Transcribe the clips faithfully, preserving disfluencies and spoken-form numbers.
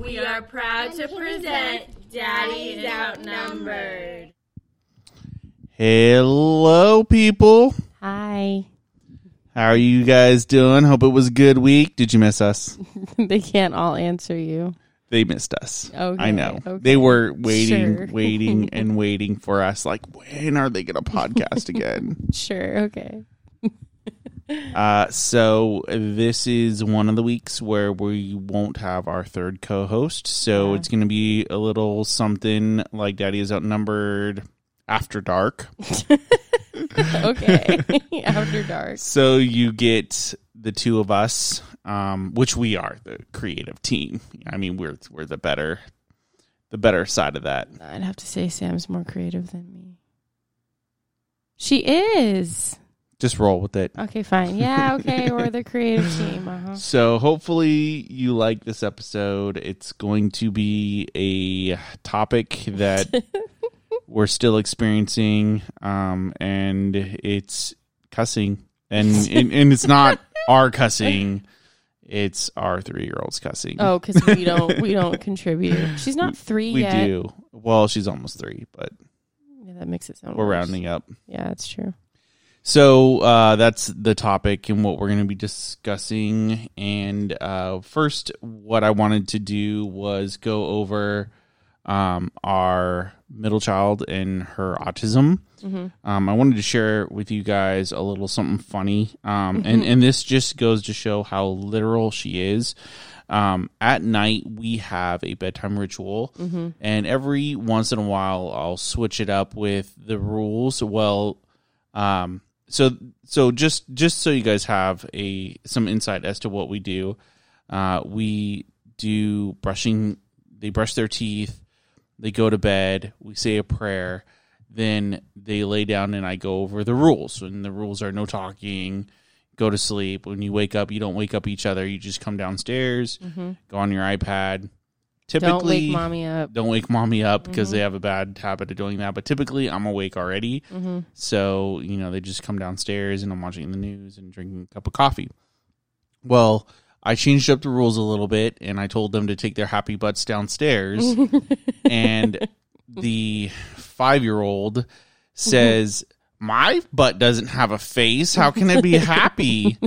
We are proud to present Daddy's Outnumbered. Hello, people. Hi. How are you guys doing? Hope it was a good week. Did you miss us? They can't all answer you. They missed us. Okay, I know. Okay. They were waiting, sure. waiting, and waiting for us. Like, when are they going to podcast again? Sure. Okay. uh, so this is one of the weeks where we won't have our third co-host. So yeah. It's going to be a little something like Daddy is Outnumbered After Dark. Okay. After dark. So you get the two of us, um, which we are the creative team. I mean, we're we're the better the better side of that. I'd have to say Sam's more creative than me. She is. Just roll with it. Okay, fine. Yeah, okay. We're the creative team. Uh-huh. So hopefully you like this episode. It's going to be a topic that we're still experiencing, um, and it's cussing, and and, and it's not our cussing; it's our three-year-old's cussing. Oh, because we don't we don't contribute. She's not three we, yet. We do. Well, she's almost three, but yeah, that makes it sound. We're worse. Rounding up. Yeah, that's true. So uh, that's the topic and what we're going to be discussing. And uh, first, what I wanted to do was go over. Um, our middle child and her autism. Mm-hmm. Um, I wanted to share with you guys a little something funny. Um, mm-hmm. and, and this just goes to show how literal she is. Um, at night, we have a bedtime ritual. Mm-hmm. And every once in a while, I'll switch it up with the rules. Well, um, so so just, just so you guys have a some insight as to what we do, uh, we do brushing. They brush their teeth. They go to bed, we say a prayer, then they lay down and I go over the rules. And the rules are no talking, go to sleep. When you wake up, you don't wake up each other. You just come downstairs, mm-hmm. go on your iPad. Typically, don't wake mommy up. Don't wake mommy up because mm-hmm. they have a bad habit of doing that. But typically, I'm awake already. Mm-hmm. So, you know, they just come downstairs and I'm watching the news and drinking a cup of coffee. Well, I changed up the rules a little bit, and I told them to take their happy butts downstairs. And the five-year-old says, my butt doesn't have a face. How can it be happy?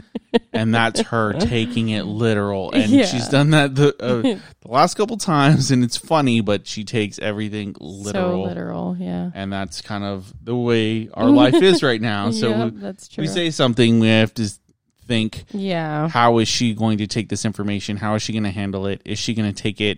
And that's her taking it literal. And yeah. She's done that the, uh, the last couple times, and it's funny, but she takes everything literal. So literal, yeah. And that's kind of the way our life is right now. So yep, we, that's true. We say something, we have to think, yeah, how is she going to take this information? How is she going to handle it? Is she going to take it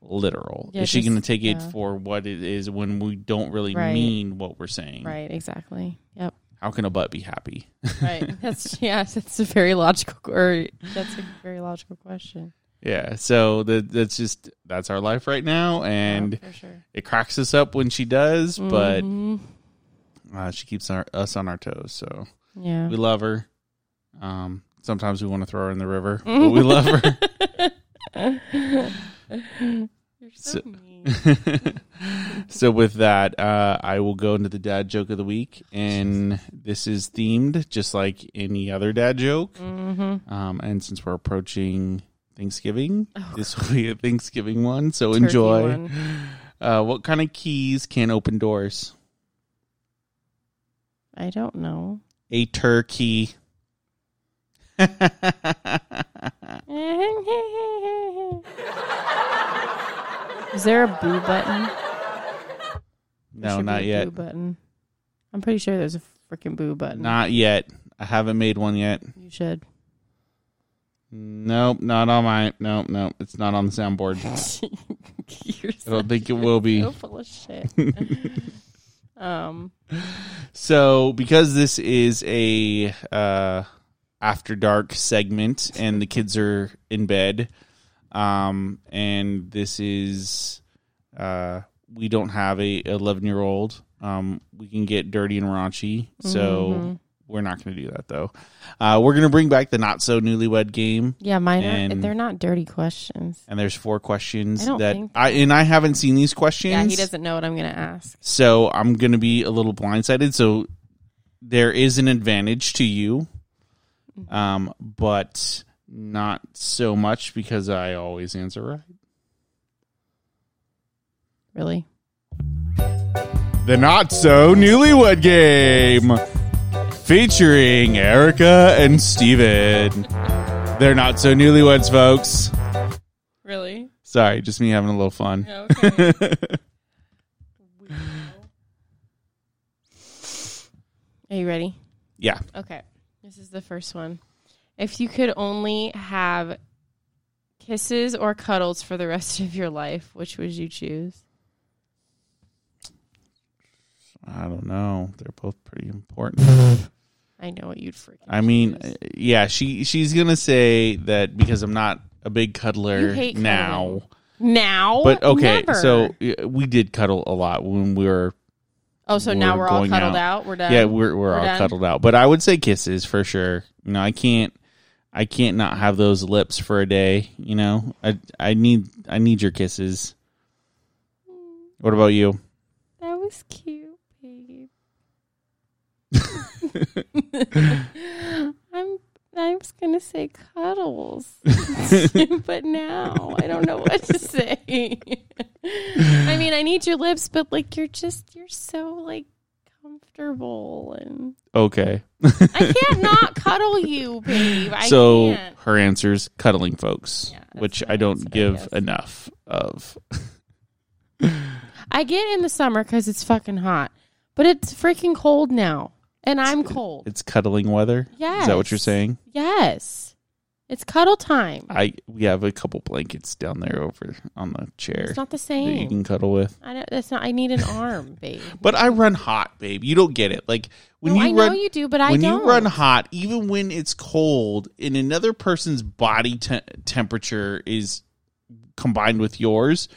literal? Yeah, is she going to take yeah. it for what it is when we don't really right. mean what we're saying? Right, exactly. Yep. How can a butt be happy? Right. That's yeah, that's a very logical or that's a very logical question. Yeah, so the, that's just that's our life right now, and yeah, for sure. It cracks us up when she does, mm-hmm. but uh, she keeps our, us on our toes. So yeah, we love her. Um, sometimes we want to throw her in the river, but we love her. You're so, so mean. So with that, uh, I will go into the dad joke of the week, and this is themed just like any other dad joke. Mm-hmm. Um, and since we're approaching Thanksgiving, oh, this will be a Thanksgiving one. So turkey enjoy. One. Uh, what kind of keys can open doors? I don't know. A turkey. Is there a boo button? No, not yet. Boo button. I'm pretty sure there's a freaking boo button. Not yet. I haven't made one yet. You should. Nope, not on my. Nope, nope. It's not on the soundboard. I don't think it will be. So full of shit. um. So, because this is a. Uh, After Dark segment, and the kids are in bed, um, and this is uh, we don't have a eleven year old. Um, we can get dirty and raunchy, so mm-hmm. we're not going to do that though. Uh, we're going to bring back the not so newlywed game. Yeah, mine. And, are, they're not dirty questions. And there's four questions I don't that think I and I haven't seen these questions. Yeah, he doesn't know what I'm going to ask, so I'm going to be a little blindsided. So there is an advantage to you. Um, but not so much because I always answer right. really. The Not So Newlywed Game, featuring Erica and Steven. They're not so newlyweds, folks. Really? Sorry, just me having a little fun. Okay. Are you ready? Yeah. Okay. This is the first one. If you could only have kisses or cuddles for the rest of your life, which would you choose? I don't know. They're both pretty important. I know what you'd freaking I mean, choose. yeah, she she's going to say that because I'm not a big cuddler you hate now. Cuddling. Now? But okay, never. So we did cuddle a lot when we were Oh, so we're now we're all cuddled out. out? We're done. Yeah, we're we're, we're all done. cuddled out. But I would say kisses for sure. You know, I can't I can't not have those lips for a day, you know? I I need I need your kisses. What about you? That was cute. I'm I was gonna say cuddles, but now I don't know what to say. I mean, I need your lips, but like you're just you're so like comfortable and okay. I can't not cuddle you, babe. I so can't. Her answer's cuddling, folks, yeah, which I don't answer, give I enough of. I get in the summer because it's fucking hot, but it's freaking cold now. And I'm cold. It's cuddling weather? Yes. Is that what you're saying? Yes. It's cuddle time. I We have a couple blankets down there over on the chair. It's not the same. That you can cuddle with. I don't, that's not. I need an arm, babe. But I run hot, babe. You don't get it. Like when no, you I run, know you do, but I when don't. When you run hot, even when it's cold, and another person's body te- temperature is combined with yours,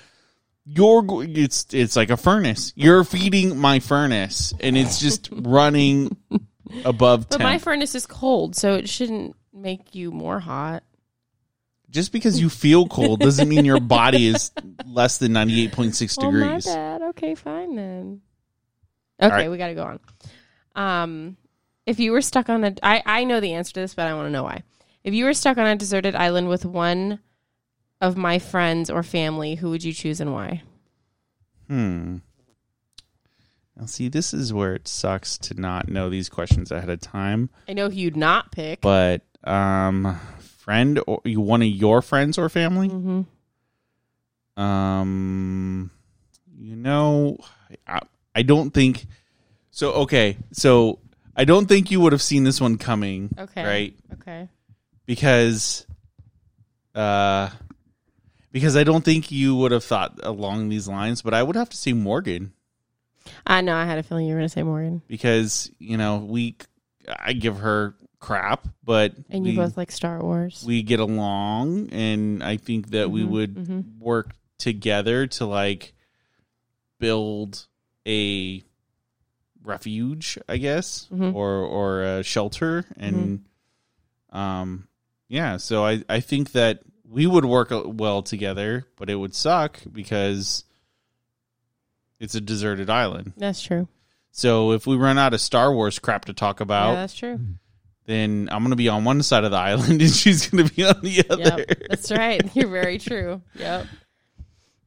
You're it's it's like a furnace. You're feeding my furnace, and it's just running above. But temp. My furnace is cold, so it shouldn't make you more hot. Just because you feel cold doesn't mean your body is less than ninety-eight point six well, degrees. My bad. Okay, fine then. Okay, right. We got to go on. Um, if you were stuck on a, I I know the answer to this, but I want to know why. If you were stuck on a deserted island with one of my friends or family, who would you choose and why? Hmm. Now, see, this is where it sucks to not know these questions ahead of time. I know who you'd not pick. But um, friend or you one of your friends or family? Mm-hmm. Um, you know, I, I don't think so. Okay, so I don't think you would have seen this one coming. Okay, right? Okay, because uh. Because I don't think you would have thought along these lines, but I would have to say Morgan. I know. I had a feeling you were going to say Morgan. Because, you know, we, I give her crap, but. And you we, both like Star Wars. We get along, and I think that mm-hmm, we would mm-hmm. work together to, like, build a refuge, I guess, mm-hmm. or, or a shelter. And, mm-hmm. um, yeah, so I, I think that. We would work well together, but it would suck because it's a deserted island. That's true. So if we run out of Star Wars crap to talk about, yeah, that's true. Then I'm going to be on one side of the island and she's going to be on the other. Yep, that's right. You're very true. Yep.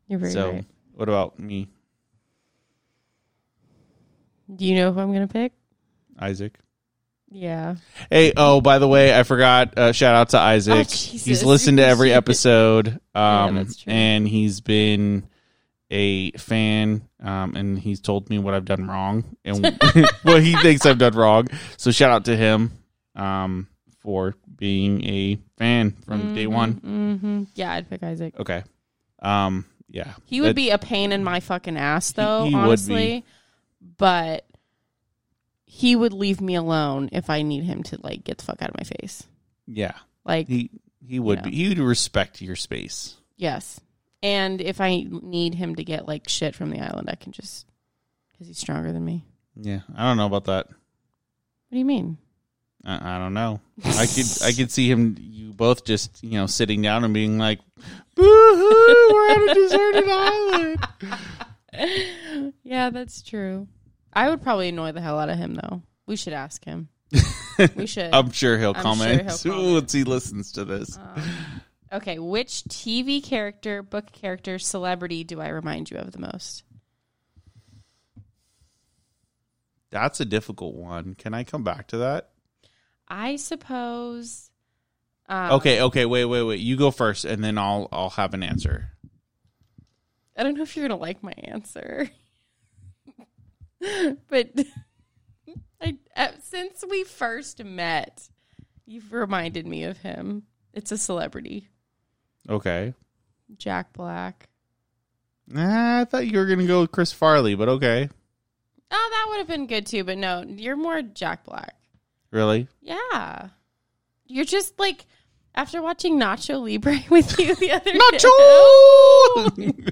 You're very so, right. So what about me? Do you know who I'm going to pick? Isaac. Yeah. Hey, oh, by the way, I forgot. Uh, shout out to Isaac. Oh, he's listened to every episode, um, yeah, that's true. And he's been a fan, um, and he's told me what I've done wrong and what he thinks I've done wrong. So shout out to him um, for being a fan from mm-hmm, day one. Mm-hmm. Yeah, I'd pick Isaac. Okay. Um, yeah. He would be a pain in my fucking ass, though, he, he honestly. Would be. But he would leave me alone if I need him to, like, get the fuck out of my face. Yeah. Like he he would you know. be. He would respect your space. Yes. And if I need him to get, like, shit from the island, I can just, because he's stronger than me. Yeah. I don't know about that. What do you mean? I, I don't know. I could I could see him, you both just, you know, sitting down and being like, boo-hoo, we're on a deserted island. Yeah, that's true. I would probably annoy the hell out of him, though. We should ask him. We should. I'm sure he'll I'm comment. Sure he'll comment. Once he listens to this. Um, Okay, which T V character, book character, celebrity do I remind you of the most? That's a difficult one. Can I come back to that? I suppose. Um, okay, okay, wait, wait, wait. You go first, and then I'll I'll have an answer. I don't know if you're going to like my answer. But I, since we first met, you've reminded me of him. It's a celebrity. Okay. Jack Black. Nah, I thought you were going to go with Chris Farley, but okay. Oh, that would have been good too, but no, you're more Jack Black. Really? Yeah. You're just like, after watching Nacho Libre with you the other Nacho! Nacho!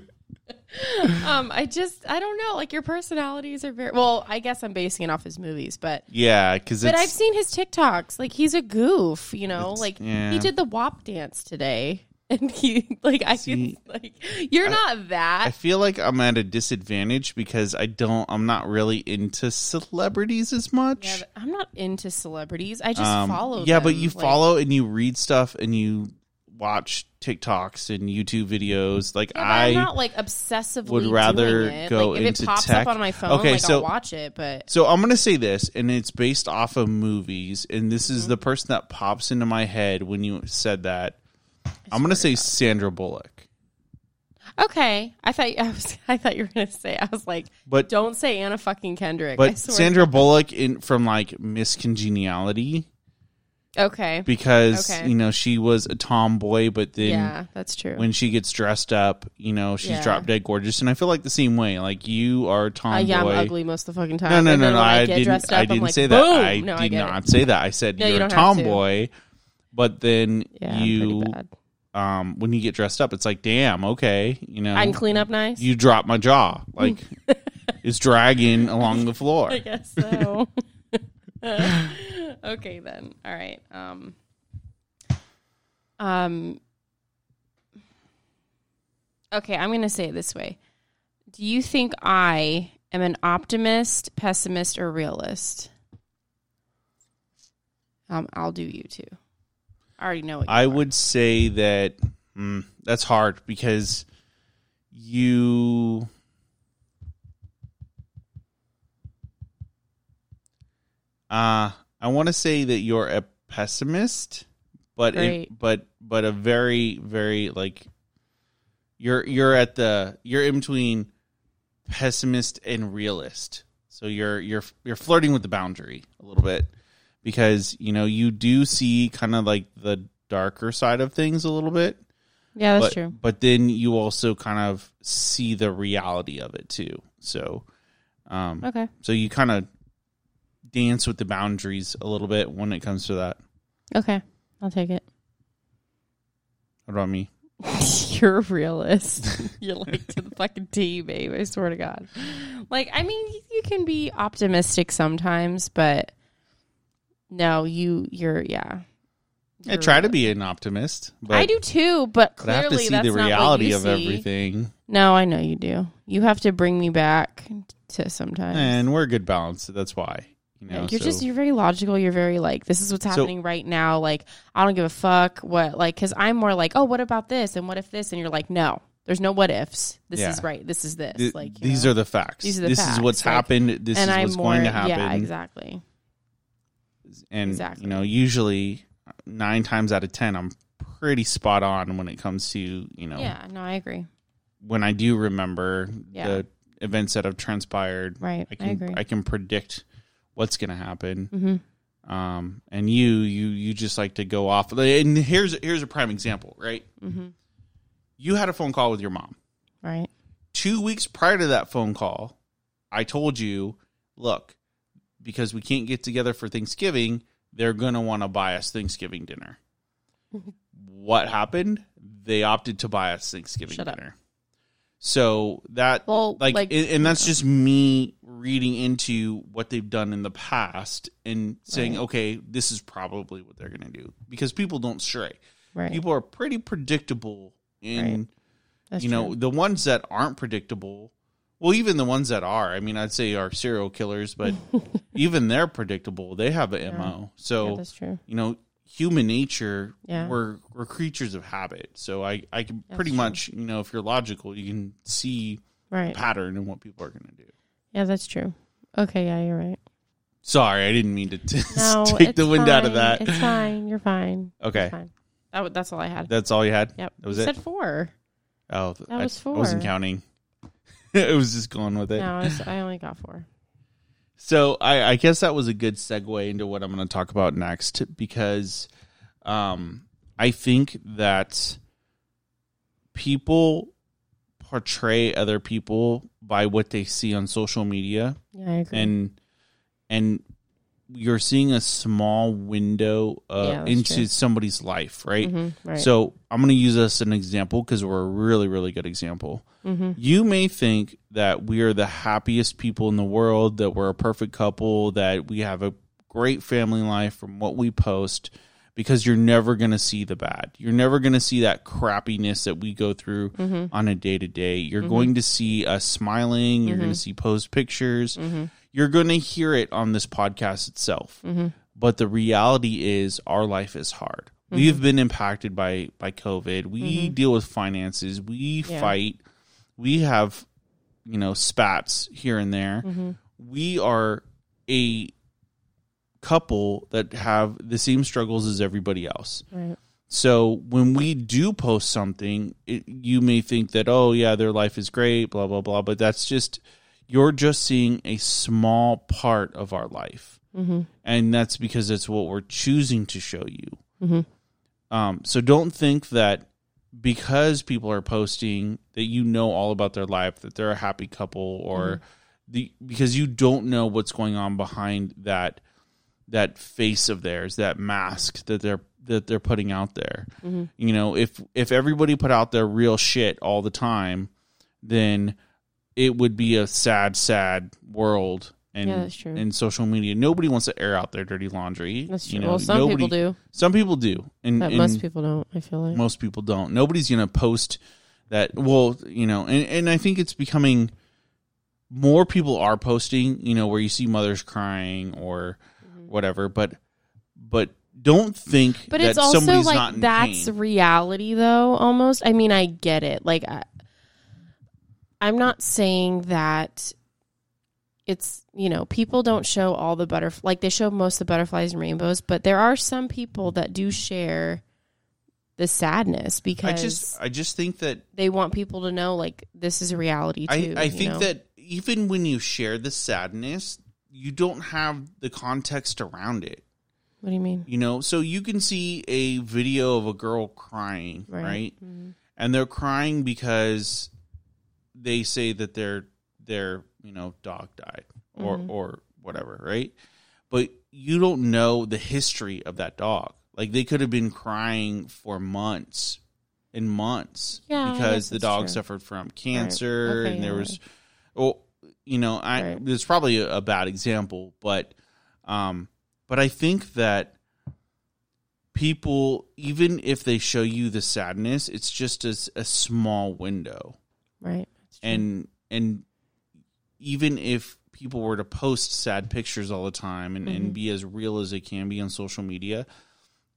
um, I just, I don't know, like your personalities are very, well, I guess I'm basing it off his movies, but. Yeah, because But I've seen his TikToks. Like, he's a goof, you know? Like, yeah. He did the W A P dance today. And he, like, I feel like, you're I, not that. I feel like I'm at a disadvantage because I don't, I'm not really into celebrities as much. Yeah, I'm not into celebrities. I just um, follow yeah, them. But you like, follow and you read stuff and you watch TikToks and YouTube videos. Like, yeah, I I'm not, like, obsessively would rather doing it. Go like, if into it pops tech. Up on my phone, okay, like, so, I'll watch it. But So I'm going to say this, and it's based off of movies, and this mm-hmm. is the person that pops into my head when you said that. I'm going to say Sandra Bullock. Okay. I thought I was, I thought you were going to say, I was like, but, don't say Anna fucking Kendrick. But I swear Sandra Bullock in, from like Miss Congeniality. Okay. Because, okay. you know, she was a tomboy, but then yeah, that's true. When she gets dressed up, you know, she's yeah. drop dead gorgeous. And I feel like the same way. Like, you are a tomboy. Uh, yeah, I'm ugly most of the fucking time. No, no, and no, no. I, I didn't, up, I didn't like, say that. I no, did I not it. Say that. I said no, you're you a tomboy. But then yeah, you, um, when you get dressed up, it's like, damn, okay, you know, I can clean up nice. You drop my jaw, like it's dragging along the floor. I guess so. Okay, then, all right. Um, um, okay, I'm gonna say it this way: do you think I am an optimist, pessimist, or realist? Um, I'll do you too. I already know what you I are. Would say that mm, that's hard because you uh I want to say that you're a pessimist but it, but but a very very like you're you're at the you're in between pessimist and realist. So you're you're you're flirting with the boundary a little bit. Because, you know, you do see kind of like the darker side of things a little bit. Yeah, that's but, true. But then you also kind of see the reality of it, too. So, um, okay. So you kind of dance with the boundaries a little bit when it comes to that. Okay. I'll take it. What about me? You're a realist. You're like to the fucking T, babe. I swear to God. Like, I mean, you can be optimistic sometimes, but... No, you, you're, yeah. You're I try right. to be an optimist. But I do too, but clearly but I have to see that's the reality not what you of see. Everything. No, I know you do. You have to bring me back to sometimes. And we're a good balance. So that's why. You know, you're so. Just, you're very logical. You're very like, this is what's happening so, right now. Like, I don't give a fuck what, like, because I'm more like, oh, what about this? And what if this? And you're like, no, there's no what ifs. This yeah. is right. This is this. The, like These know? Are the facts. These are the this facts. This is what's like, happened. This is I'm what's more, going to happen. Yeah, exactly. And, exactly. you know, usually nine times out of ten, I'm pretty spot on when it comes to, you know. Yeah, no, I agree. When I do remember yeah. the events that have transpired, right? I, can, I agree. I can predict what's going to happen. Mm-hmm. Um, and you, you, you just like to go off. And here's here's a prime example, right? Mm-hmm. You had a phone call with your mom. Right. Two weeks prior to that phone call, I told you, look. Because we can't get together for Thanksgiving, they're going to want to buy us Thanksgiving dinner. What happened? They opted to buy us Thanksgiving Shut dinner. Up. So that, well, like, like and, and that's just me reading into what they've done in the past and saying, right. okay, this is probably what they're going to do because people don't stray. Right. People are pretty predictable in, right. you know, true. The ones that aren't predictable. Well, even the ones that are, I mean, I'd say are serial killers, but even they're predictable. They have an yeah. M O. So, yeah, that's true. You know, human nature, yeah. we're we're creatures of habit. So I, I can That's pretty true. much, you know, if you're logical, you can see right. the pattern in what people are going to do. Yeah, that's true. Okay, yeah, you're right. Sorry, I didn't mean to t- no, take the wind fine. out of that. It's fine. You're fine. Okay. Fine. That w- that's all I had. That's all you had? Yep. That was you it? said four. Oh, that I, was four. I wasn't counting. It was just going with it. No, I, was, I only got four. So I, I guess that was a good segue into what I'm going to talk about next, because um, I think that people portray other people by what they see on social media. Yeah, I agree. And and you're seeing a small window uh, yeah, into true. somebody's life, right? Mm-hmm, right. So I'm going to use us as an example because we're a really, really good example. Mm-hmm. You may think that we are the happiest people in the world, that we're a perfect couple, that we have a great family life from what we post, because you're never going to see the bad. You're never going to see that crappiness that we go through mm-hmm. on a day-to-day. You're mm-hmm. going to see us smiling. You're mm-hmm. going to see post pictures. Mm-hmm. You're going to hear it on this podcast itself. Mm-hmm. But the reality is our life is hard. Mm-hmm. We've been impacted by, by COVID. We mm-hmm. deal with finances. We yeah. fight. We have, you know, spats here and there. Mm-hmm. We are a couple that have the same struggles as everybody else. Right. So when we do post something, it, you may think that, oh, yeah, their life is great, blah, blah, blah. But that's just... You're just seeing a small part of our life. Mm-hmm. And that's because it's what we're choosing to show you. Mm-hmm. Um, so don't think that because people are posting that you know all about their life, that they're a happy couple, or mm-hmm. the because you don't know what's going on behind that that face of theirs, that mask that they're that they're putting out there. Mm-hmm. You know, if if everybody put out their real shit all the time, then it would be a sad, sad world, and yeah, that's true. And social media. Nobody wants to air out their dirty laundry. That's true. You know, well, some nobody, people do. Some people do, and, but and most people don't. I feel like most people don't. Nobody's gonna post that. Well, you know, and, and I think it's becoming more people are posting. You know, where you see mothers crying or mm-hmm. whatever, but but. Don't think but that it's also somebody's like not in that's pain. Reality, though, almost. I mean, I get it. Like, I, I'm not saying that it's, you know, people don't show all the butterflies. Like, they show most of the butterflies and rainbows, but there are some people that do share the sadness because I just, I just think that they want people to know, like, this is reality, too. I, I think know? that even when you share the sadness, you don't have the context around it. What do you mean? You know, so you can see a video of a girl crying, right? right? Mm-hmm. And they're crying because they say that their their you know dog died or mm-hmm. or whatever, right? But you don't know the history of that dog. Like, they could have been crying for months and months yeah, because the dog true. suffered from cancer, right. okay, and there yeah. was, well, you know, I right. it's probably a, a bad example, but um. But I think that people, even if they show you the sadness, it's just a, a small window. Right. And and even if people were to post sad pictures all the time and, mm-hmm. and be as real as they can be on social media,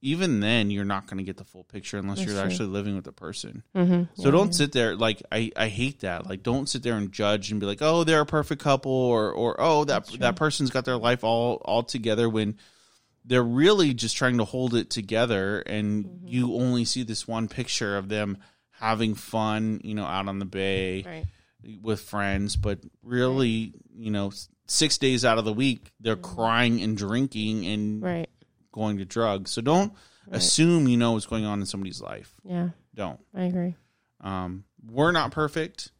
even then you're not going to get the full picture unless That's you're true. actually living with the person. Mm-hmm. So yeah, don't yeah. sit there. Like, I, I hate that. Like, don't sit there and judge and be like, oh, they're a perfect couple, or, or oh, that that person's got their life all, all together, when they're really just trying to hold it together, and mm-hmm. you only see this one picture of them having fun, you know, out on the bay right. with friends. But really, right. you know, six days out of the week, they're mm-hmm. crying and drinking and right. going to drugs. So don't right. assume you know what's going on in somebody's life. Yeah. Don't. I agree. Um, we're not perfect.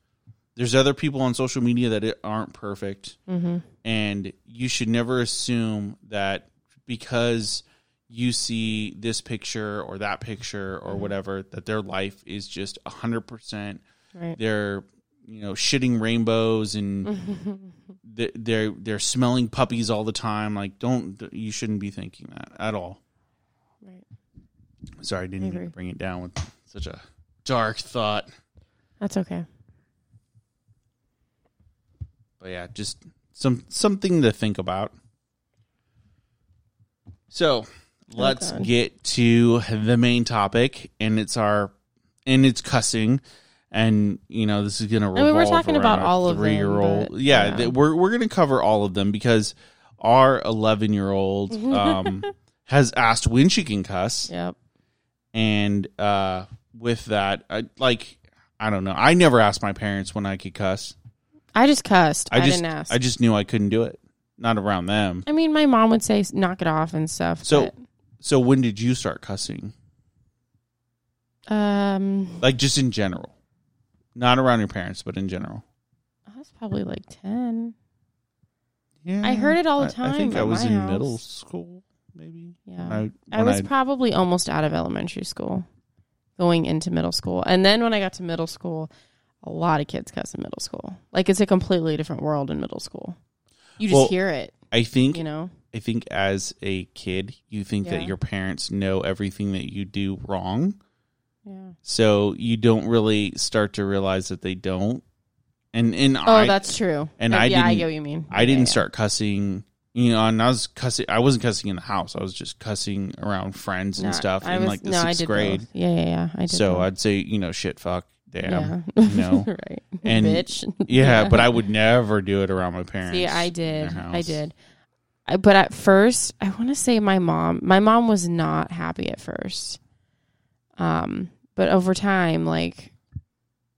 There's other people on social media that aren't perfect. Mm-hmm. And you should never assume that because you see this picture or that picture or mm-hmm. whatever, that their life is just one hundred percent. Right. They're, you know, shitting rainbows and they're they're smelling puppies all the time. Like, don't you shouldn't be thinking that at all. Right. Sorry, I didn't I even bring it down with such a dark thought. That's okay. But yeah, just some something to think about. So, Let's oh get to the main topic, and it's our and it's cussing, and you know this is going to revolve. I mean, we're talking about all of three-year-old. But, yeah, yeah. Th- we're we're going to cover all of them because our eleven-year-old um, has asked when she can cuss. Yep. And uh, with that, I, like I don't know, I never asked my parents when I could cuss. I just cussed. I, I just, didn't ask. I just knew I couldn't do it. Not around them. I mean, my mom would say, knock it off and stuff. So, but... so when did you start cussing? Um, Like, just in general. Not around your parents, but in general. I was probably like ten. Yeah. I heard it all the time. I, I think I was in house. middle school, maybe. Yeah. When I, when I was I'd... probably almost out of elementary school, going into middle school. And then when I got to middle school, a lot of kids cuss in middle school. Like, it's a completely different world in middle school. You just well, hear it. I think, you know, I think as a kid, you think yeah. that your parents know everything that you do wrong. Yeah. So you don't really start to realize that they don't. And, and oh, I, that's true. And no, I yeah, didn't, I get what you mean. I yeah, didn't yeah. start cussing, you know, and I was cussing. I wasn't cussing in the house. I was just cussing around friends and no, stuff I in was, like the no, sixth I did grade. Both. Yeah, yeah, yeah. I did so both. I'd say, you know, shit, fuck. Damn, yeah. you know, right. and bitch. Yeah, yeah, but I would never do it around my parents. Yeah, I did, I did. I, but at first, I want to say my mom. My mom was not happy at first. Um, but over time, like,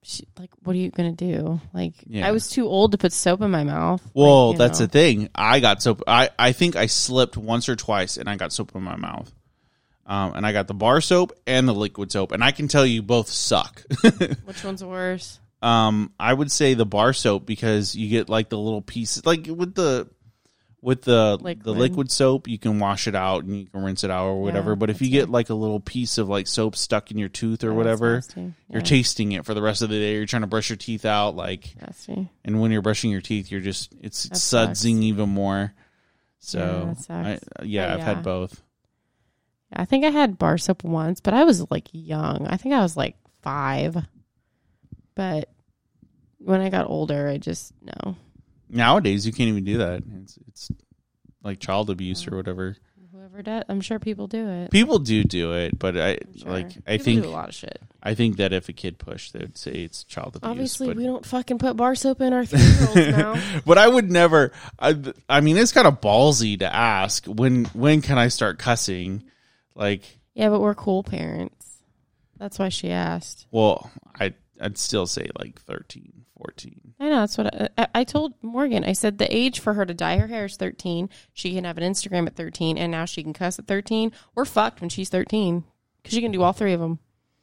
she, like, what are you gonna do? Like, yeah. I was too old to put soap in my mouth. Well, like, that's know. the thing. I got soap. I I think I slipped once or twice, and I got soap in my mouth. Um, and I got the bar soap and the liquid soap. And I can tell you both suck. Which one's worse? Um, I would say the bar soap because you get like the little pieces. Like with the with the liquid, the liquid soap, you can wash it out and you can rinse it out or whatever. Yeah, but if you get like a little piece of like soap stuck in your tooth or yeah, whatever, yeah. you're tasting it for the rest of the day. You're trying to brush your teeth out. like, nasty. And when you're brushing your teeth, you're just, it's that sudsing sucks. even more. So yeah, I, yeah I've yeah. had both. I think I had bar soap once, but I was like young. I think I was like five. But when I got older, I just, no. Nowadays, you can't even do that. It's, it's like child abuse or whatever. Whoever does, I'm sure people do it. People do do it, but I sure. like. I people think do a lot of shit. I think that if a kid pushed, they would say it's child abuse. Obviously, we don't fucking put bar soap in our three-year-olds now. But I would never. I, I mean, it's kind of ballsy to ask when. When can I start cussing? Like yeah, but we're cool parents. That's why she asked. Well, I I'd still say like thirteen, fourteen. I know that's what I, I, I told Morgan. I said the age for her to dye her hair is thirteen. She can have an Instagram at thirteen, and now she can cuss at thirteen. We're fucked when she's thirteen because she can do all three of them.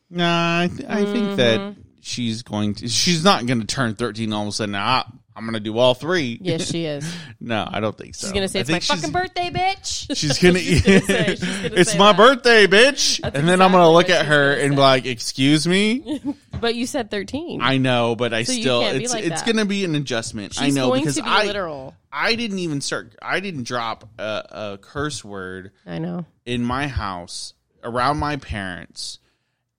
Nah, I, th- I mm-hmm. think that she's going to. She's not going to turn thirteen all of a sudden. Ah, I'm gonna do all three. Yes, she is. No, I don't think so. She's gonna say it's my fucking birthday, bitch. She's gonna. she's gonna say, she's gonna it's my that. birthday, bitch. That's and exactly then I'm gonna look at her and be like, "Excuse me." But you said thirteen. I know, but I so still. You can't it's be like it's that. gonna be an adjustment. She's I know going because to be I literal. I didn't even start. I didn't drop a, a curse word. I know. In my house, around my parents,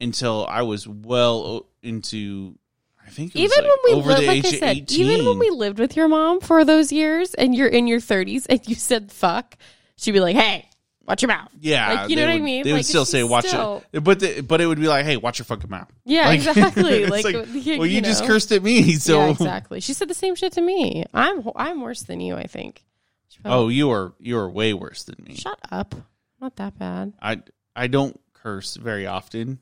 until I was well into. I think it was even like when we over lived, the like age I said, of eighteen. Even when we lived with your mom for those years, and you're in your thirties, and you said "fuck," she'd be like, "Hey, watch your mouth." Yeah, like, you know would, what I mean. They like, would still say "watch still... it," but the, but it would be like, "Hey, watch your fucking mouth." Yeah, like, exactly. Like, like, well, you, you know. just cursed at me, so yeah, exactly. She said the same shit to me. I'm I'm worse than you, I think. Probably... Oh, you are you are way worse than me. Shut up! Not that bad. I I don't curse very often.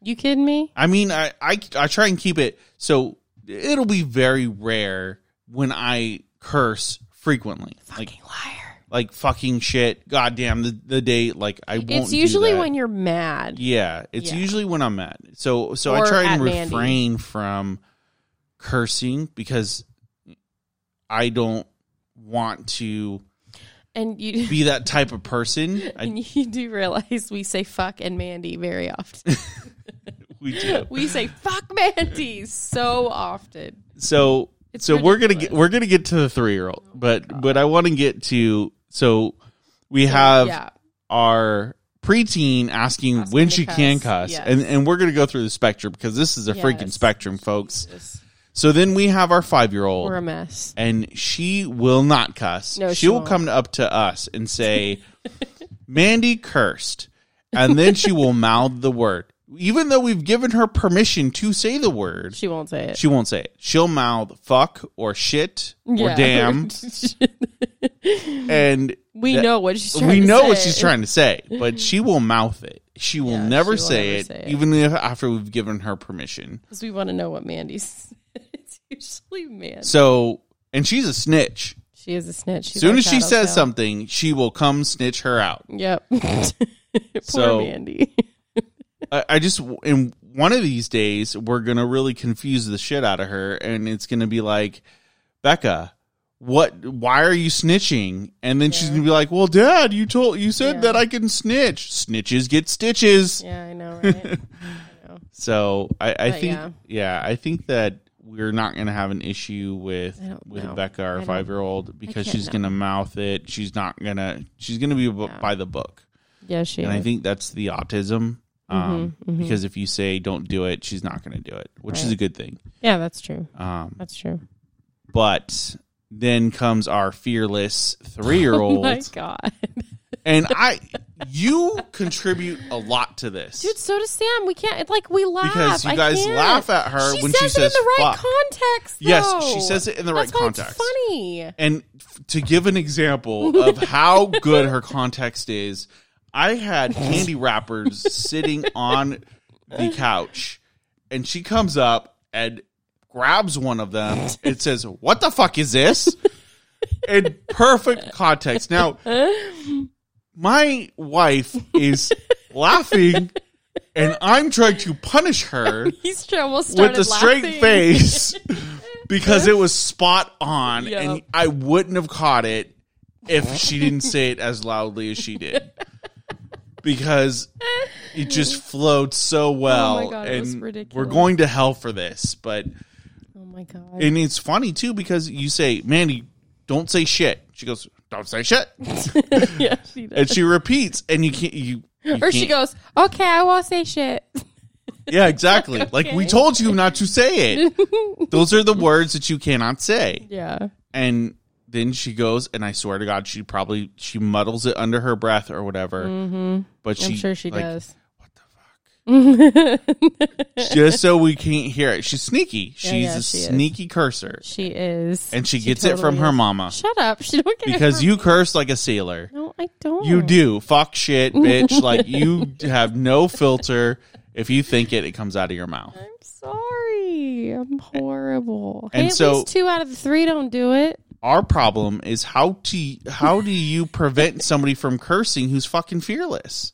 You kidding me? I mean, I, I, I try and keep it, so it'll be very rare when I curse frequently. Fucking like, liar. Like, fucking shit. Goddamn, the, the day, like, I won't It's usually do that. when you're mad. Yeah, it's yeah. usually when I'm mad. So so or I try and refrain Mandy. from cursing because I don't want to... And you be that type of person. And I, you do realize we say fuck and Mandy very often. We do. We say fuck Mandy so often. So it's so ridiculous. we're gonna get we're gonna get to the three year old, oh but but I want to get to so we have yeah. our preteen asking, asking when she cuss. can cuss, yes. and and we're gonna go through the spectrum because this is a yes. freaking spectrum, folks. Jesus. So then we have our five-year-old. We're a mess. And she will not cuss. No, she, she will won't. come up to us and say, Mandy cursed, and then she will mouth the word. Even though we've given her permission to say the word. She won't say it. She won't say it. She'll mouth fuck or shit yeah. or damn. and we that, know what she's trying we to know say. what she's trying to say, but she will mouth it. She will yeah, never, she say, never it, say it, even if after we've given her permission. Because we want to know what Mandy says. It's usually Mandy. So, and she's a snitch. She is a snitch. She's as soon like, as she says out. something, she will come snitch her out. Yep. Poor so, Mandy. I just, in one of these days, we're going to really confuse the shit out of her. And it's going to be like, Becca, what, why are you snitching? And then yeah. she's going to be like, well, Dad, you told, you said yeah. that I can snitch. Snitches get stitches. Yeah, I know, right? I know. So I, I think, yeah. yeah, I think that we're not going to have an issue with, with know. Becca, our five-year-old, because she's going to mouth it. She's not going to, she's going to be no. by the book. Yeah, she And is. I think that's the autism. Um, mm-hmm, mm-hmm. Because if you say don't do it, she's not going to do it, which right. is a good thing. Yeah, that's true. Um, that's true. But then comes our fearless three-year-old. Oh my God. And I, you contribute a lot to this, dude. So does Sam. We can't like we laugh because you guys laugh at her she when says she says it in the right fuck. context. Though. Yes, she says it in the That's right context. It's funny. And f- to give an example of how good her context is. I had candy wrappers sitting on the couch, and she comes up and grabs one of them and says, "What the fuck is this?" In perfect context. Now, my wife is laughing, and I'm trying to punish her He's almost started with a straight laughing. face because it was spot on, yep. and I wouldn't have caught it if she didn't say it as loudly as she did. Because it just flowed so well. Oh my God, and it was ridiculous. We're going to hell for this. But oh my God. And it's funny too because you say, Mandy, don't say shit. She goes, don't say shit. Yeah, she does. And she repeats and you can't you, you Or can't. She goes, okay, I won't say shit. Yeah, exactly. Okay. Like we told you not to say it. Those are the words that you cannot say. Yeah. And then she goes, and I swear to God, she probably, she muddles it under her breath or whatever. Mm-hmm. But she, I'm sure she like, does. What the fuck? Just so we can't hear it. She's sneaky. She's yeah, yeah, a she sneaky is. curser. She is. And she, she gets totally it from is. her mama. Shut up. She don't get Because it you curse like a sailor. No, I don't. You do. Fuck shit, bitch. Like, you have no filter. If you think it, it comes out of your mouth. I'm sorry. I'm horrible. And hey, at so, least two out of the three don't do it. Our problem is how to how do you prevent somebody from cursing who's fucking fearless?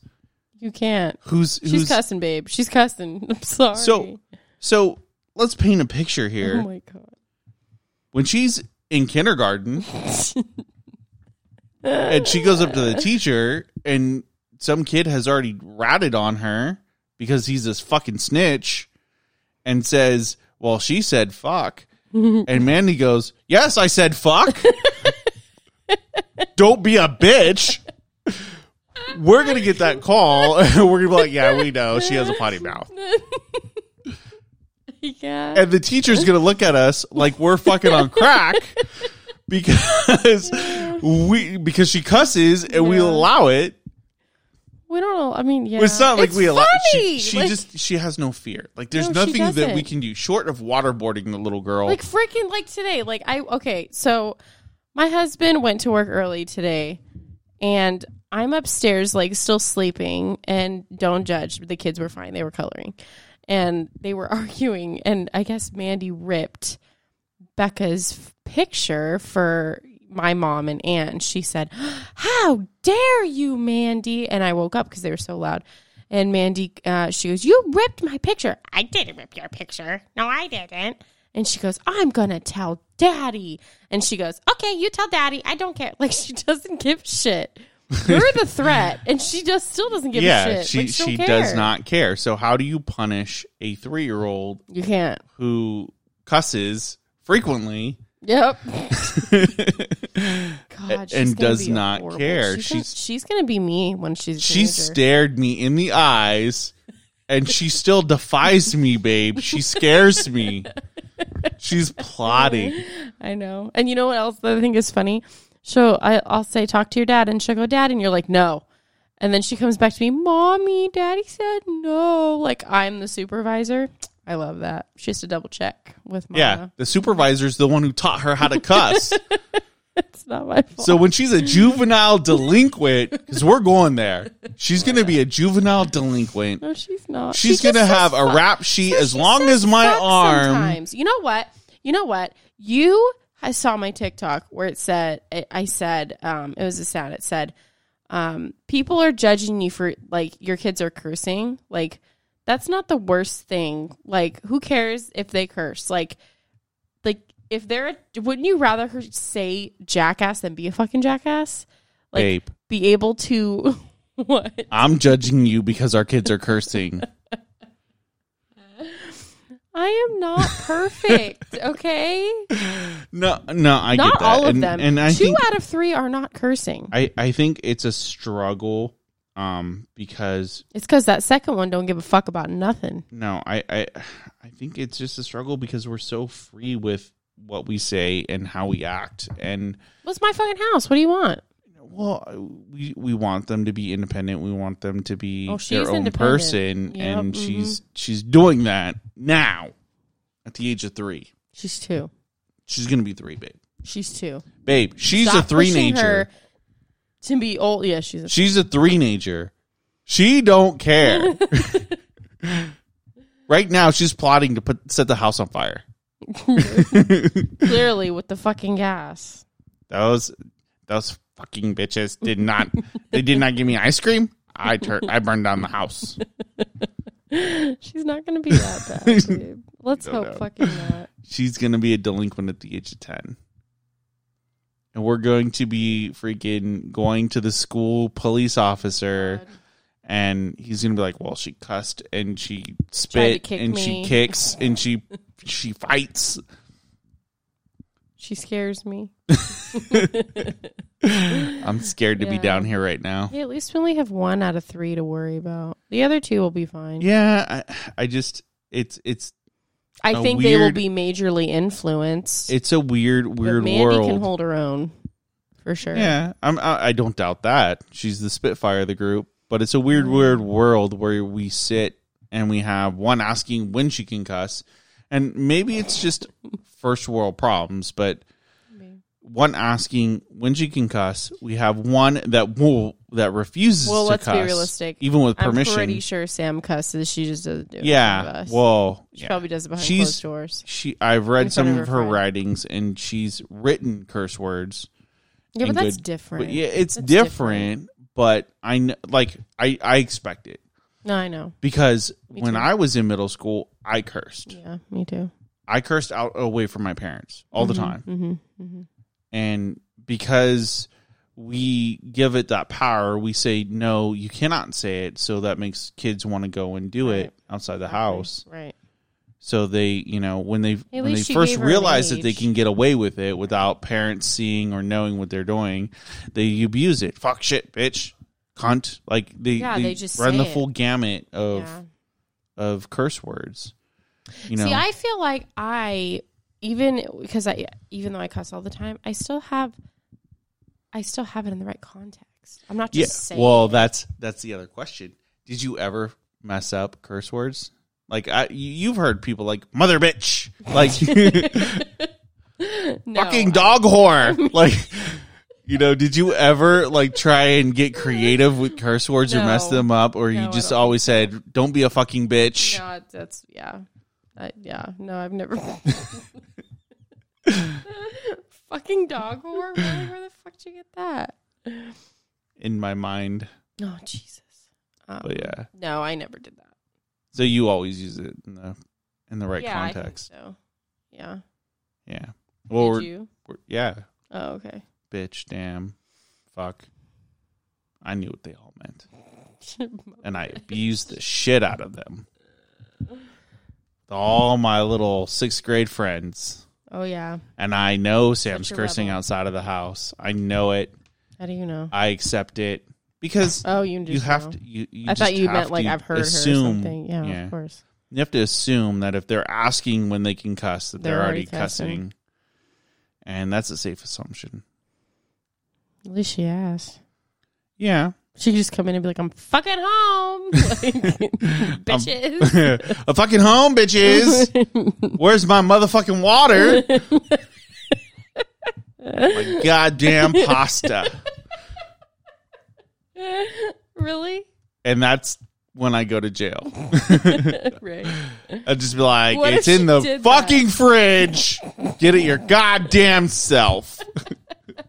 You can't. Who's, who's She's cussing, babe. She's cussing. I'm sorry. So so let's paint a picture here. Oh my God. When she's in kindergarten and she goes up to the teacher and some kid has already ratted on her because he's this fucking snitch and says, well, she said fuck. And Mandy goes, yes, I said fuck. Don't be a bitch. We're going to get that call. And we're going to be like, yeah, we know. She has a potty mouth. Yeah. And the teacher's going to look at us like we're fucking on crack because we because she cusses and yeah. we allow it. We don't know. I mean, yeah. It's not like it's we allow. She, she like, just she has no fear. Like there's no, nothing that we can do short of waterboarding the little girl. Like freaking like today. Like I okay. So my husband went to work early today, and I'm upstairs like still sleeping. And don't judge. The kids were fine. They were coloring, and they were arguing. And I guess Mandy ripped Becca's picture for. My mom and aunt, and she said, how dare you, Mandy? And I woke up because they were so loud. And Mandy, uh, she goes, you ripped my picture. I didn't rip your picture. No, I didn't. And she goes, I'm going to tell Daddy. And she goes, okay, you tell Daddy. I don't care. Like, she doesn't give a shit. You're the threat. And she just still doesn't give yeah, a shit. She, like, she, she does not care. So how do you punish a three-year-old you can't. who cusses frequently? Yep. God, she's and does not horrible. care. She's she's, she's going to be me when she's. She teenager. stared me in the eyes, and she still defies me, babe. She scares me. She's plotting. I know. And you know what else that I think is funny? So I, I'll say, "Talk to your dad," and she'll go, "Dad," and you're like, "No." And then she comes back to me, Mommy, Daddy said no. Like, I'm the supervisor. I love that. She has to double check with Mama. Yeah, the supervisor's the one who taught her how to cuss. It's not my fault. So when she's a juvenile delinquent, because we're going there, she's going to be a juvenile delinquent. No, she's not. She's she going to have a rap sheet no, as long as my arm. Sometimes. You know what? You know what? You I saw my TikTok where it said, I, I said, um, it was a sound. It said, um, people are judging you for, like, your kids are cursing. Like, that's not the worst thing. Like, who cares if they curse? Like, like, if they're, wouldn't you rather her say jackass than be a fucking jackass? Like, babe, be able to, what? I'm judging you because our kids are cursing. I am not perfect, okay? No, no, I not get that. Not all of and, them. And I Two think, out of three are not cursing. I, I think it's a struggle um, because... It's because that second one don't give a fuck about nothing. No, I, I, I think it's just a struggle because we're so free with what we say and how we act. And well, it's my fucking house. What do you want? Well, we, we want them to be independent. We want them to be oh, their own person. Yep, and mm-hmm. she's she's doing that now at the age of three. She's two. She's going to be three, babe. She's two. Babe, she's Stop a three-nager. To be old. Yeah, she's a She's a three-nager. She don't care. Right now, she's plotting to put set the house on fire. Clearly, with the fucking gas. That was... That was fucking bitches did not they did not give me ice cream. I turned I burned down the house. She's not gonna be that bad, dude. Let's hope know. fucking not. She's gonna be a delinquent at the age of ten. And we're going to be freaking going to the school police officer God. and he's gonna be like, well, she cussed and she spit and me. she kicks and she she fights. She scares me. I'm scared to yeah. be down here right now. Yeah, at least we only have one out of three to worry about. The other two will be fine. Yeah, I, I just, it's, it's. I think weird, they will be majorly influenced. It's a weird, weird Mandy world. Mandy can hold her own, for sure. Yeah, I'm, I, I don't doubt that. She's the Spitfire of the group. But it's a weird, weird world where we sit and we have one asking when she can cuss. And maybe it's just first world problems, but maybe. One asking when she can cuss. We have one that will that refuses well, to cuss. Well, let's be realistic. Even with permission. I'm pretty sure Sam cusses. She just doesn't do it. Yeah. Well, she yeah. probably does it behind she's, closed doors. She, I've read some of her, of her writings, and she's written curse words. Yeah, but that's good, different. But yeah, it's that's different, different. But I like I I expect it. No, I know. Because me when too. I was in middle school, I cursed. Yeah, me too. I cursed out away from my parents all mm-hmm, the time. Mm-hmm, mm-hmm. And because we give it that power, we say, no, you cannot say it. So that makes kids want to go and do right. it outside the right. house. Right. So they, you know, when they, when they first realize that they can get away with it without parents seeing or knowing what they're doing, they abuse it. Fuck, shit, bitch. Cunt, like they, yeah, they, they just run the it. full gamut of yeah. of curse words. You know? See, I feel like I even because I even though I cuss all the time, I still have I still have it in the right context. I'm not just yeah. saying. Well, it. that's that's the other question. Did you ever mess up curse words? Like I, you've heard people like mother bitch, like no, fucking dog whore, like. You know, did you ever, like, try and get creative with curse words no, or mess them up? Or no, you just always said, don't be a fucking bitch? No, that's, yeah. I, yeah. No, I've never. Fucking dog whore? Really? Where the fuck did you get that? In my mind. Oh, Jesus. Um, but, yeah. No, I never did that. So you always use it in the, in the right yeah, context. Yeah, I think so. Yeah. Yeah. Well, did we're, you? We're, yeah. Oh, okay. Bitch, damn, fuck. I knew what they all meant. And I abused the shit out of them. All my little sixth grade friends. Oh, yeah. And I know Sam's cursing rebel. outside of the house. I know it. How do you know? I accept it. Because oh, you, you have know. to. You, you I just thought you meant like I've heard assume, her or something. Yeah, yeah, of course. You have to assume that if they're asking when they can cuss, that they're, they're already cussing. cussing. And that's a safe assumption. At least she asked. Yeah, She could just come in and be like, I'm fucking home. Like, bitches. I'm, I'm fucking home, bitches. Where's my motherfucking water? My goddamn pasta. Really? And that's when I go to jail. Right. I'll just be like, what it's in the fucking that? fridge. Get it your goddamn self.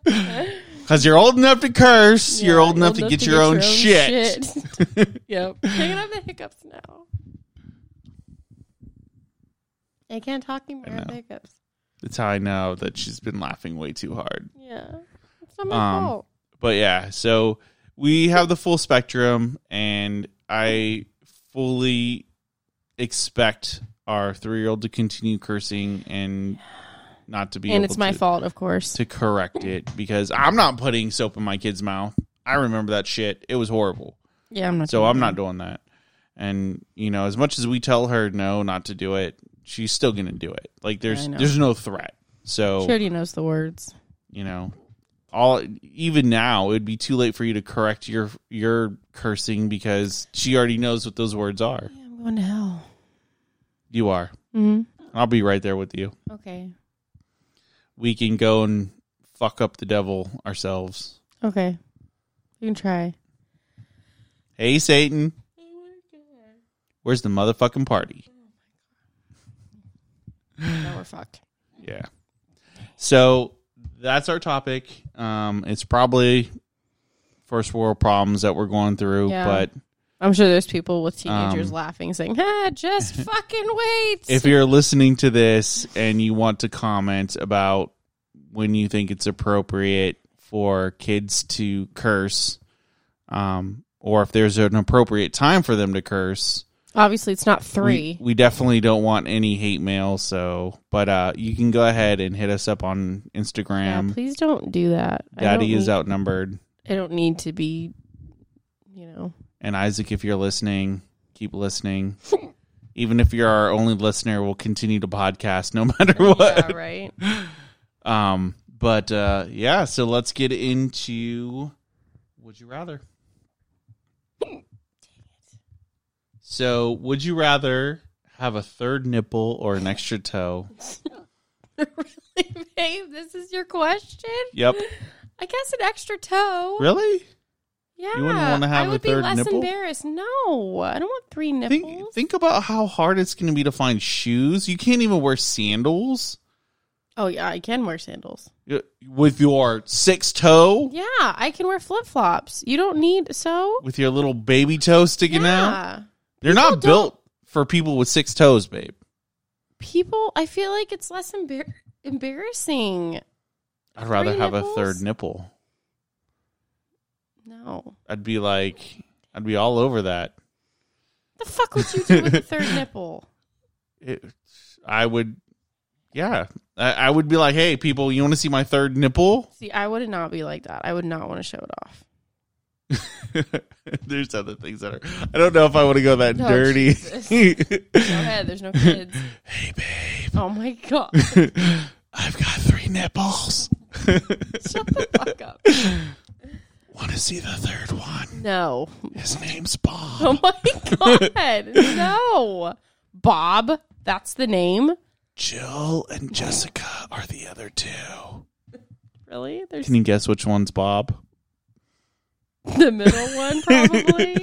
Because you're old enough to curse. Yeah, you're old enough, old enough to get, to your, get own your own shit. shit. Yep. Taking off the hiccups now. I can't talk anymore about the hiccups. That's how I know that she's been laughing way too hard. Yeah. It's not my um, fault. But yeah, so we have the full spectrum, and I fully expect our three-year-old to continue cursing and... Not to be, and able it's my to, fault, of course, to correct it because I'm not putting soap in my kid's mouth. I remember that shit; it was horrible. Yeah, I'm not. So I'm that. not doing that. And you know, as much as we tell her no, not to do it, she's still gonna do it. Like there's there's no threat. So she already knows the words. You know, all even now it would be too late for you to correct your your cursing because she already knows what those words are. Yeah, I'm going to hell. You are. Mm-hmm. I'll be right there with you. Okay. We can go and fuck up the devil ourselves. Okay. We can try. Hey, Satan. Oh my God. Where's the motherfucking party? Oh my God. Now we're fucked. Yeah. So that's our topic. Um, it's probably first world problems that we're going through, yeah. but... I'm sure there's people with teenagers um, laughing, saying, ah, just fucking wait. If you're listening to this and you want to comment about when you think it's appropriate for kids to curse, um, or if there's an appropriate time for them to curse. Obviously, it's not three. We, we definitely don't want any hate mail, so, but uh, you can go ahead and hit us up on Instagram. Yeah, please don't do that. Daddy is outnumbered. I don't need to be, you know... And Isaac, if you're listening, keep listening. Even if you're our only listener, we'll continue to podcast no matter what. Yeah, right. Um, but uh, yeah, so let's get into Would You Rather. So, would you rather have a third nipple or an extra toe? Really, babe? This is your question? Yep. I guess an extra toe. Really? Yeah, you wouldn't want to have I would a third be less nipple? Embarrassed. No, I don't want three nipples. Think, think about how hard it's going to be to find shoes. You can't even wear sandals. Oh, yeah, I can wear sandals. With your six toe? Yeah, I can wear flip-flops. You don't need so. With your little baby toe sticking yeah. out? They're people not built for people with six toes, babe. People, I feel like it's less embar- embarrassing. I'd three rather have nipples? a third nipple. No. I'd be like, I'd be all over that. The fuck would you do with the third nipple? It, I would, yeah. I, I would be like, hey, people, you want to see my third nipple? See, I would not be like that. I would not want to show it off. There's other things that are, I don't know if I want to go that oh, dirty. Go ahead, there's no kids. Hey, babe. Oh, my God. I've got three nipples. Shut the fuck up. Want to see the third one? No. His name's Bob. Oh my God. No. Bob, that's the name. Jill and Jessica are the other two. Really? There's... Can you guess which one's Bob? The middle one, probably.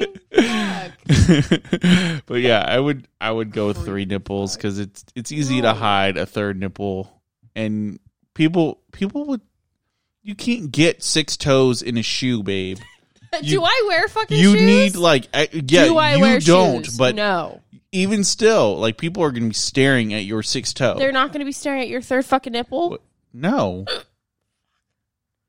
But yeah, I would I would go three nipples because it's it's easy no. to hide a third nipple. And people people would You can't get six toes in a shoe, babe. Do you, I wear fucking you shoes? You need, like, I, yeah, Do I you wear don't, shoes? But no. Even still, like, people are going to be staring at your six toe. They're not going to be staring at your third fucking nipple? No.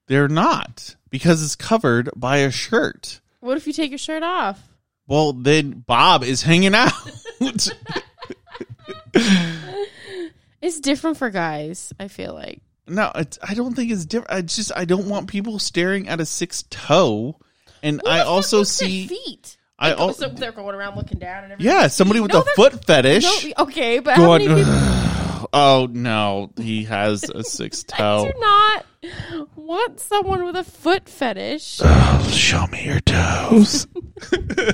They're not, because it's covered by a shirt. What if you take your shirt off? Well, then Bob is hanging out. It's different for guys, I feel like. No, it's, I don't think it's different. I just I don't want people staring at a six toe, and well, I also see feet. I like, also they're going around looking down and everything. Yeah, somebody with no, a foot fetish. No, okay, but going, how many people? Oh, no. He has a six toe. I do not want someone with a foot fetish. Oh, show me your toes.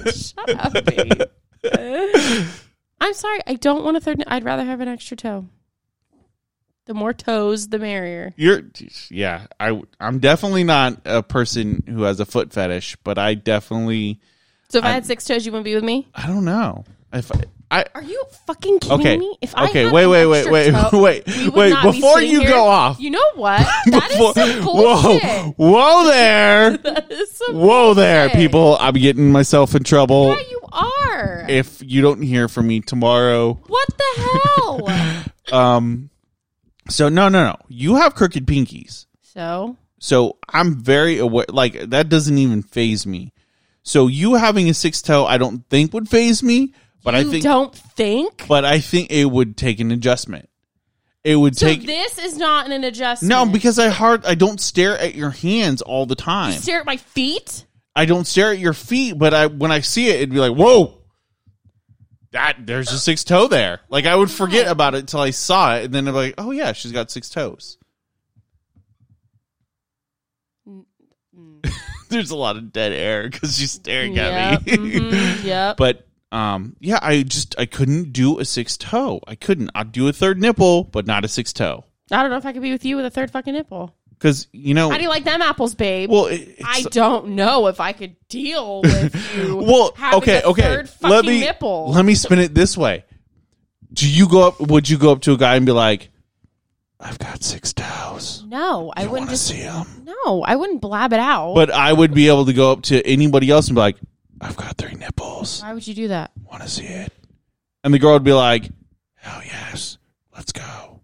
Shut up, babe. Uh, I'm sorry. I don't want a third. I'd rather have an extra toe. The more toes, the merrier. You're, yeah, I, I'm definitely not a person who has a foot fetish, but I definitely... So if I, I had six toes, you wouldn't be with me? I don't know. If I... I, Are you fucking kidding okay, me? If okay, I wait, wait, wait, wait, toe, wait, wait, wait. Before be you here, go off, you know what? That before, is some bullshit. Whoa, whoa there! That is some whoa bullshit. There, people! I'm getting myself in trouble. Yeah, you are. If you don't hear from me tomorrow, what the hell? um, so no, no, no. You have crooked pinkies. So, so I'm very aware. Like that doesn't even faze me. So you having a six toe, I don't think would faze me. But you I think, don't think? But I think it would take an adjustment. It would so take. So this is not an adjustment. No, because I hard I don't stare at your hands all the time. You stare at my feet? I don't stare at your feet, but I when I see it, it'd be like, whoa, that there's a six toe there. Like I would forget about it until I saw it, and then I'm like, oh yeah, she's got six toes. There's a lot of dead air because she's staring yep, at me. mm-hmm, yep. But. Um. Yeah, I just, I couldn't do a six toe. I couldn't. I'd do a third nipple, but not a six toe. I don't know if I could be with you with a third fucking nipple. Because, you know. How do you like them apples, babe? Well, it, I don't know if I could deal with you well, having okay, a okay. third fucking let me, nipple. Let me spin it this way. Do you go up, would you go up to a guy and be like, I've got six toes. No, I you wouldn't just. See them? No, I wouldn't blab it out. But I would be able to go up to anybody else and be like, I've got three nipples. Why would you do that? Want to see it? And the girl would be like, hell yes, let's go.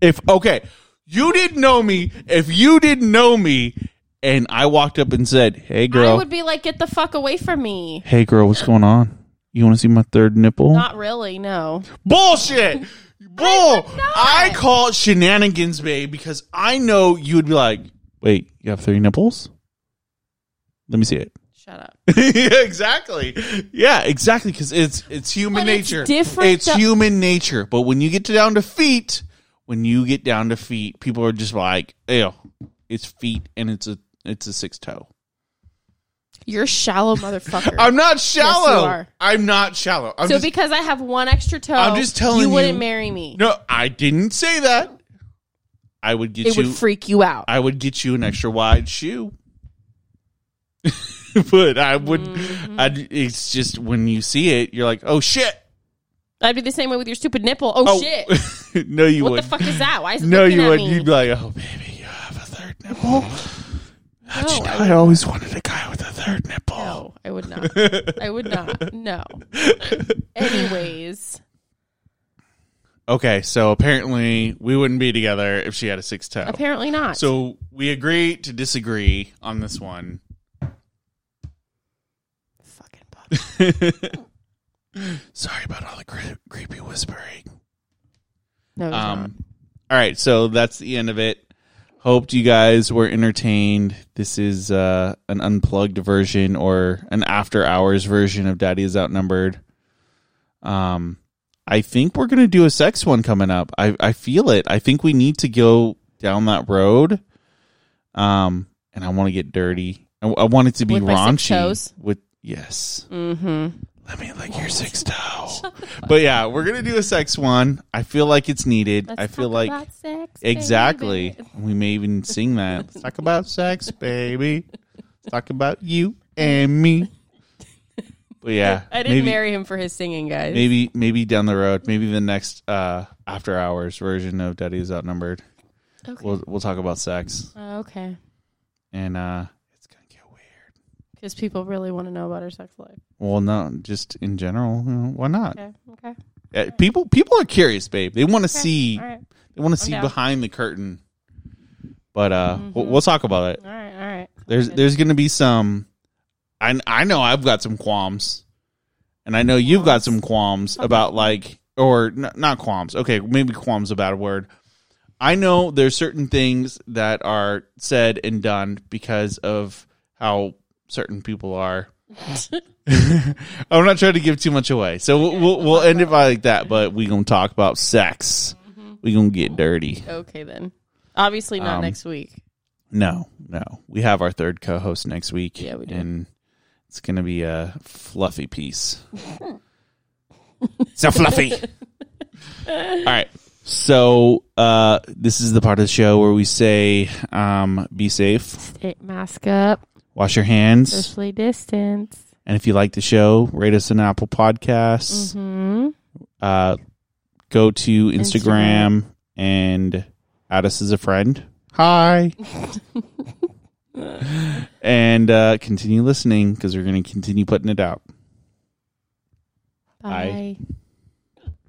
If, okay, you didn't know me. If you didn't know me and I walked up and said, hey, girl. I would be like, get the fuck away from me. Hey, girl, what's going on? You want to see my third nipple? Not really, no. Bullshit. Bull. I, I call it shenanigans, babe, because I know you would be like, wait, you have three nipples? Let me see it. Shut up. Yeah, exactly. Yeah, exactly. Because it's it's human but nature. It's different. It's th- human nature. But when you get to down to feet, when you get down to feet, people are just like, ew, it's feet and it's a it's a six toe. You're shallow, motherfucker. I'm not shallow. Yes, you are. I'm not shallow. I'm so just, because I have one extra toe, I'm just telling you, you wouldn't marry me. No, I didn't say that. I would get it you. It would freak you out. I would get you an extra wide shoe. But I wouldn't mm-hmm. I'd, it's just when you see it, you're like, oh shit. I'd be the same way with your stupid nipple. Oh, oh. shit. No, you wouldn't. What would. The fuck is that? Why is it no, you wouldn't. You'd be like, oh baby, you have a third nipple. No, you know, I, I always wanted a guy with a third nipple. No, I would not. I would not. No. Anyways. Okay, so apparently we wouldn't be together if she had a six toe. Apparently not. So we agree to disagree on this one. Sorry about all the cre- creepy whispering. No, um, all right, so that's the end of it. Hoped you guys were entertained. This is uh, an unplugged version or an after hours version of Daddy's Outnumbered. Um, I think we're gonna do a sex one coming up. I I feel it. I think we need to go down that road. Um, and I want to get dirty. I, I want it to be with raunchy with. Yes. Mm-hmm. Let me lick your six toe. But yeah, we're gonna do a sex one. I feel like it's needed. Let's I feel talk like about sex, exactly. Baby. We may even sing that. Let's talk about sex, baby. Let's talk about you and me. But yeah, I didn't maybe, marry him for his singing, guys. Maybe, maybe down the road, maybe the next uh, after hours version of Daddy's Outnumbered. Okay. We'll we'll talk about sex. Uh, okay. And. uh Because people really want to know about her sex life. Well, no, just in general. You know, why not? Okay. Okay. Yeah, right. People, people are curious, babe. They want to okay. see. Right. They want to see down. Behind the curtain. But uh, mm-hmm. we'll, we'll talk about it. All right. All right. There's, there's gonna be some. I, I know I've got some qualms, and I know qualms. You've got some qualms okay. about like, or n- not qualms. Okay, maybe qualms is a bad word. I know there's certain things that are said and done because of how. Certain people are I'm not trying to give too much away, so we'll we'll, we'll end it by like that. But we gonna talk about sex. Mm-hmm. We gonna get dirty. Okay, then. Obviously not um, next week. No, no. We have our third co-host next week. Yeah, we do. And it's gonna be a fluffy piece. So fluffy. All right. So uh, this is the part of the show where we say, um, be safe. Stay mask up. Wash your hands. Socially distance. And if you like the show, rate us on Apple Podcasts. Mm-hmm. Uh, go to Instagram, Instagram and add us as a friend. Hi. And uh, continue listening because we're going to continue putting it out. Bye. Bye.